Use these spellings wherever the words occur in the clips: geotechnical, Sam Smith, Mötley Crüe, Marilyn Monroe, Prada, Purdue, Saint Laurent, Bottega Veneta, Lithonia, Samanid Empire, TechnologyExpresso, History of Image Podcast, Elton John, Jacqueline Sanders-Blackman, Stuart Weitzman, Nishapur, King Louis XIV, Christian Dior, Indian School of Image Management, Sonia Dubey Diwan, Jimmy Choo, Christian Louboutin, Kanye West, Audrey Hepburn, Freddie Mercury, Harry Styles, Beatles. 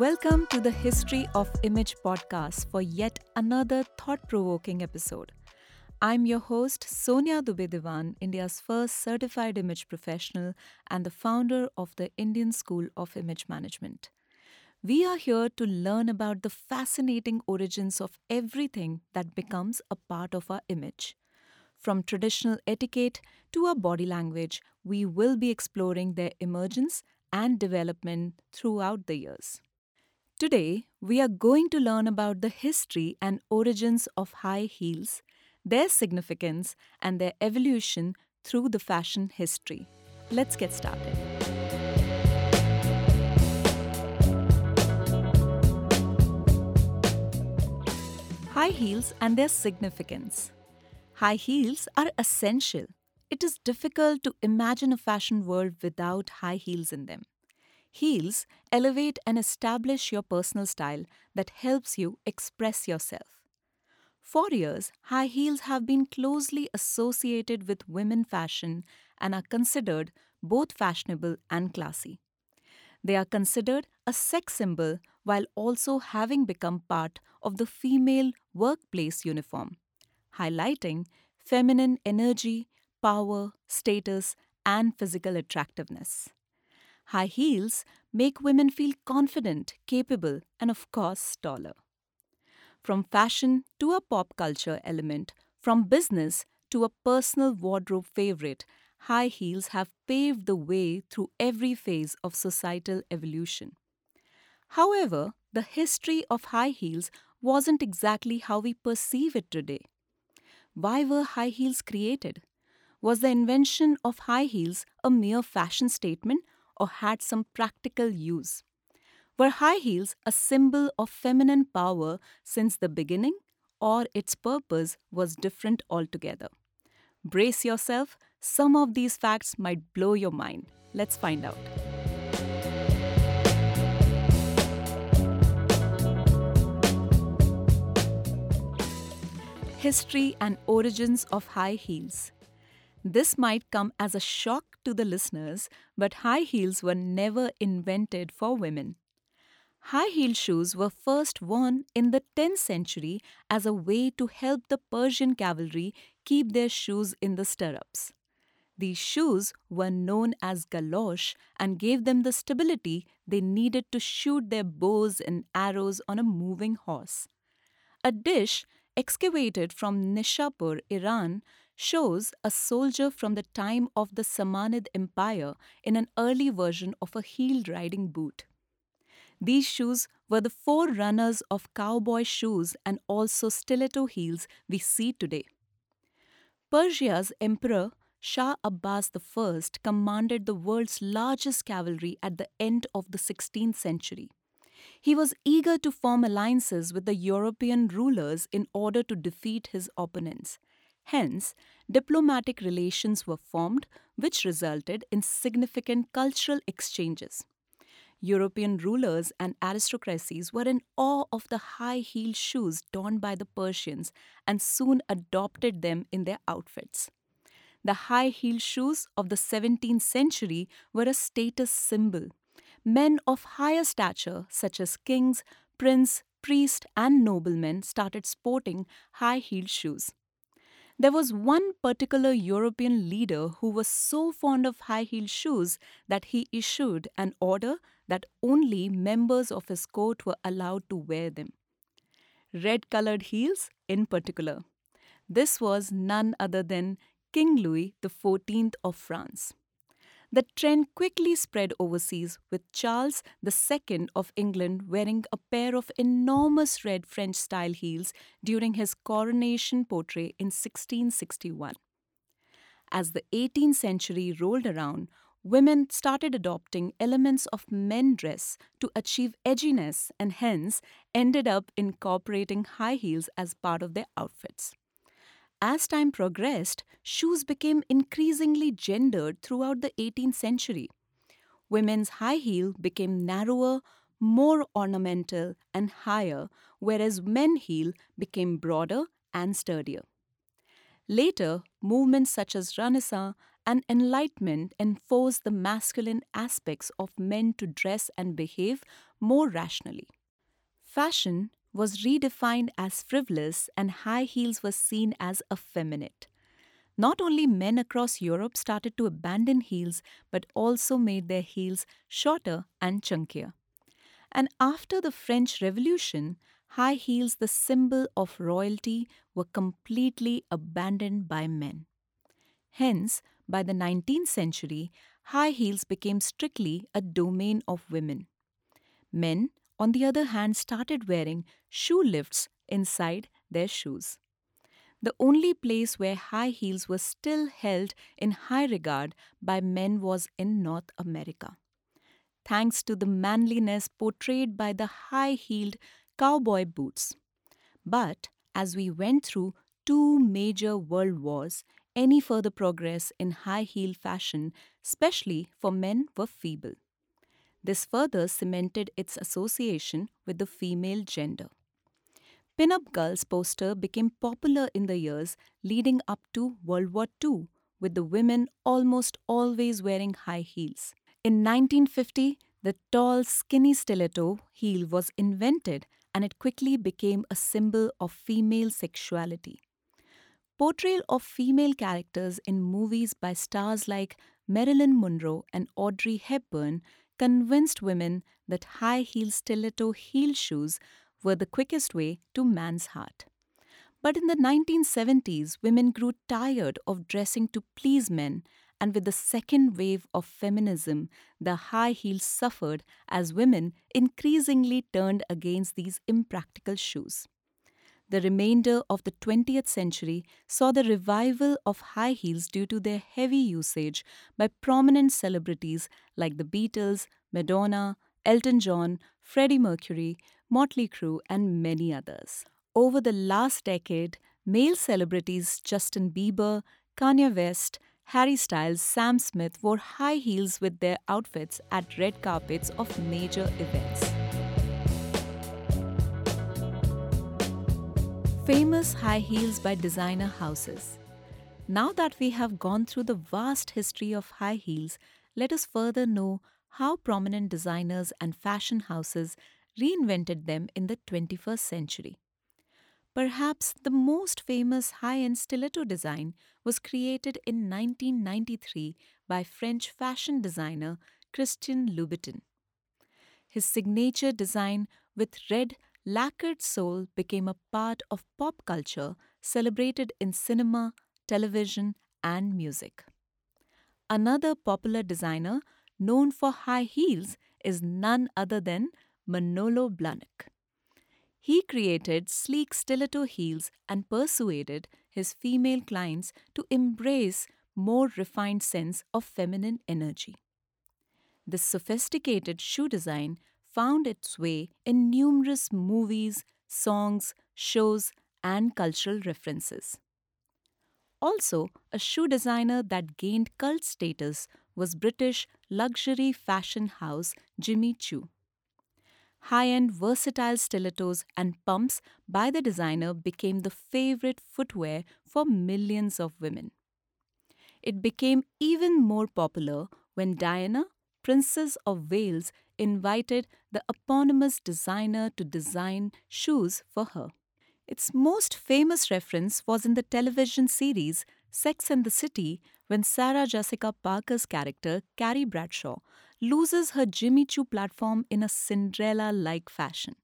Welcome to the History of Image Podcast for yet another thought-provoking episode. I'm your host, Sonia Dubey Diwan, India's first certified image professional and the founder of the Indian School of Image Management. We are here to learn about the fascinating origins of everything that becomes a part of our image. From traditional etiquette to our body language, we will be exploring their emergence and development throughout the years. Today, we are going to learn about the history and origins of high heels, their significance, and their evolution through the fashion history. Let's get started. High heels and their significance. High heels are essential. It is difficult to imagine a fashion world without high heels in them. Heels elevate and establish your personal style that helps you express yourself. For years, high heels have been closely associated with women fashion and are considered both fashionable and classy. They are considered a sex symbol while also having become part of the female workplace uniform, highlighting feminine energy, power, status, and physical attractiveness. High heels make women feel confident, capable, and of course, taller. From fashion to a pop culture element, from business to a personal wardrobe favorite, high heels have paved the way through every phase of societal evolution. However, the history of high heels wasn't exactly how we perceive it today. Why were high heels created? Was the invention of high heels a mere fashion statement or had some practical use? Were high heels a symbol of feminine power since the beginning, or its purpose was different altogether? Brace yourself, some of these facts might blow your mind. Let's find out. History and origins of high heels. This might come as a shock to the listeners, but high heels were never invented for women. High heel shoes were first worn in the 10th century as a way to help the Persian cavalry keep their shoes in the stirrups. These shoes were known as galosh and gave them the stability they needed to shoot their bows and arrows on a moving horse. A dish excavated from Nishapur, Iran, shows a soldier from the time of the Samanid Empire in an early version of a heeled riding boot. These shoes were the forerunners of cowboy shoes and also stiletto heels we see today. Persia's emperor, Shah Abbas I, commanded the world's largest cavalry at the end of the 16th century. He was eager to form alliances with the European rulers in order to defeat his opponents. Hence, diplomatic relations were formed, which resulted in significant cultural exchanges. European rulers and aristocracies were in awe of the high-heeled shoes torn by the Persians and soon adopted them in their outfits. The high-heeled shoes of the 17th century were a status symbol. Men of higher stature, such as kings, prince, priest, and noblemen, started sporting high-heeled shoes. There was one particular European leader who was so fond of high-heeled shoes that he issued an order that only members of his court were allowed to wear them. Red-colored heels in particular. This was none other than King Louis XIV of France. The trend quickly spread overseas, with Charles II of England wearing a pair of enormous red French-style heels during his coronation portrait in 1661. As the 18th century rolled around, women started adopting elements of men's dress to achieve edginess and hence ended up incorporating high heels as part of their outfits. As time progressed, shoes became increasingly gendered throughout the 18th century. Women's high heel became narrower, more ornamental, and higher, whereas men's heel became broader and sturdier. Later, movements such as Renaissance and Enlightenment enforced the masculine aspects of men to dress and behave more rationally. Fashion was redefined as frivolous, and high heels were seen as effeminate. Not only men across Europe started to abandon heels, but also made their heels shorter and chunkier. And after the French Revolution, high heels, the symbol of royalty, were completely abandoned by men. Hence, by the 19th century, high heels became strictly a domain of women. Men, on the other hand, started wearing shoe lifts inside their shoes. The only place where high heels were still held in high regard by men was in North America. Thanks to the manliness portrayed by the high-heeled cowboy boots. But as we went through two major world wars, any further progress in high-heel fashion, especially for men, were feeble. This further cemented its association with the female gender. Pin-up girls poster became popular in the years leading up to World War II, with the women almost always wearing high heels. In 1950, the tall, skinny stiletto heel was invented, and it quickly became a symbol of female sexuality. Portrayal of female characters in movies by stars like Marilyn Monroe and Audrey Hepburn convinced women that high-heel stiletto heel shoes were the quickest way to man's heart. But in the 1970s, women grew tired of dressing to please men, and with the second wave of feminism, the high heels suffered as women increasingly turned against these impractical shoes. The remainder of the 20th century saw the revival of high heels due to their heavy usage by prominent celebrities like the Beatles, Madonna, Elton John, Freddie Mercury, Mötley Crüe, and many others. Over the last decade, male celebrities Justin Bieber, Kanye West, Harry Styles, Sam Smith wore high heels with their outfits at red carpets of major events. Famous high heels by designer houses. Now that we have gone through the vast history of high heels, let us further know how prominent designers and fashion houses reinvented them in the 21st century. Perhaps the most famous high-end stiletto design was created in 1993 by French fashion designer Christian Louboutin. His signature design with red lacquered sole became a part of pop culture, celebrated in cinema, television, and music. Another popular designer known for high heels is none other than Manolo Blahnik. He created sleek stiletto heels and persuaded his female clients to embrace more refined sense of feminine energy. This sophisticated shoe design found its way in numerous movies, songs, shows, and cultural references. Also, a shoe designer that gained cult status was British luxury fashion house Jimmy Choo. High-end versatile stilettos and pumps by the designer became the favorite footwear for millions of women. It became even more popular when Diana, Princess of Wales, invited the eponymous designer to design shoes for her. Its most famous reference was in the television series Sex and the City, when Sarah Jessica Parker's character, Carrie Bradshaw, loses her Jimmy Choo platform in a Cinderella-like fashion.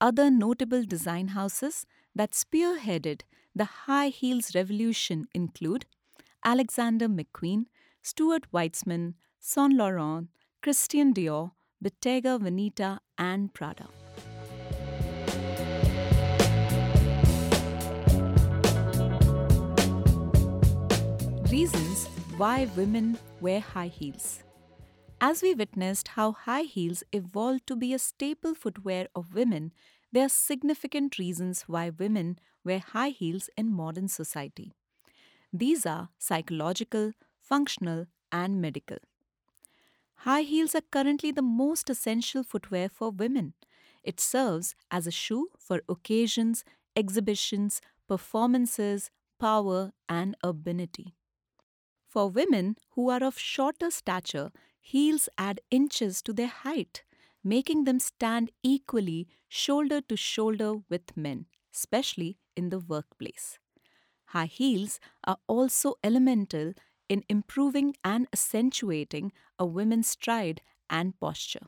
Other notable design houses that spearheaded the high heels revolution include Alexander McQueen, Stuart Weitzman, Saint Laurent, Christian Dior, Bottega Veneta, and Prada. Reasons why women wear high heels. As we witnessed how high heels evolved to be a staple footwear of women, there are significant reasons why women wear high heels in modern society. These are psychological, functional, and medical. High heels are currently the most essential footwear for women. It serves as a shoe for occasions, exhibitions, performances, power, and urbanity. For women who are of shorter stature, heels add inches to their height, making them stand equally shoulder to shoulder with men, especially in the workplace. High heels are also elemental in improving and accentuating a woman's stride and posture.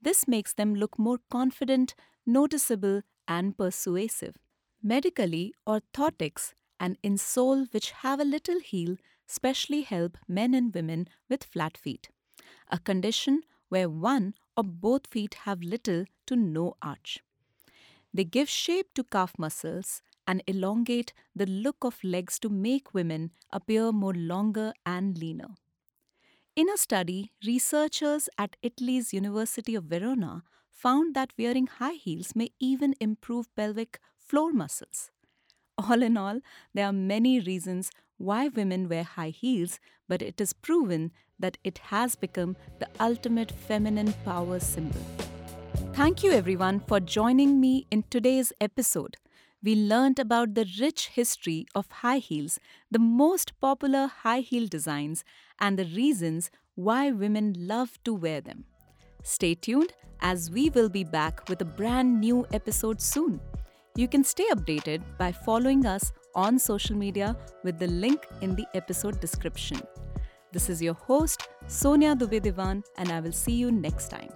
This makes them look more confident, noticeable, and persuasive. Medically, orthotics and insole which have a little heel specially help men and women with flat feet, a condition where one or both feet have little to no arch. They give shape to calf muscles and elongate the look of legs to make women appear more longer and leaner. In a study, researchers at Italy's University of Verona found that wearing high heels may even improve pelvic floor muscles. All in all, there are many reasons why women wear high heels, but it is proven that it has become the ultimate feminine power symbol. Thank you everyone for joining me in today's episode. We learned about the rich history of high heels, the most popular high heel designs, and the reasons why women love to wear them. Stay tuned as we will be back with a brand new episode soon. You can stay updated by following us on social media with the link in the episode description. This is your host, Sonia Dubey Diwan, and I will see you next time.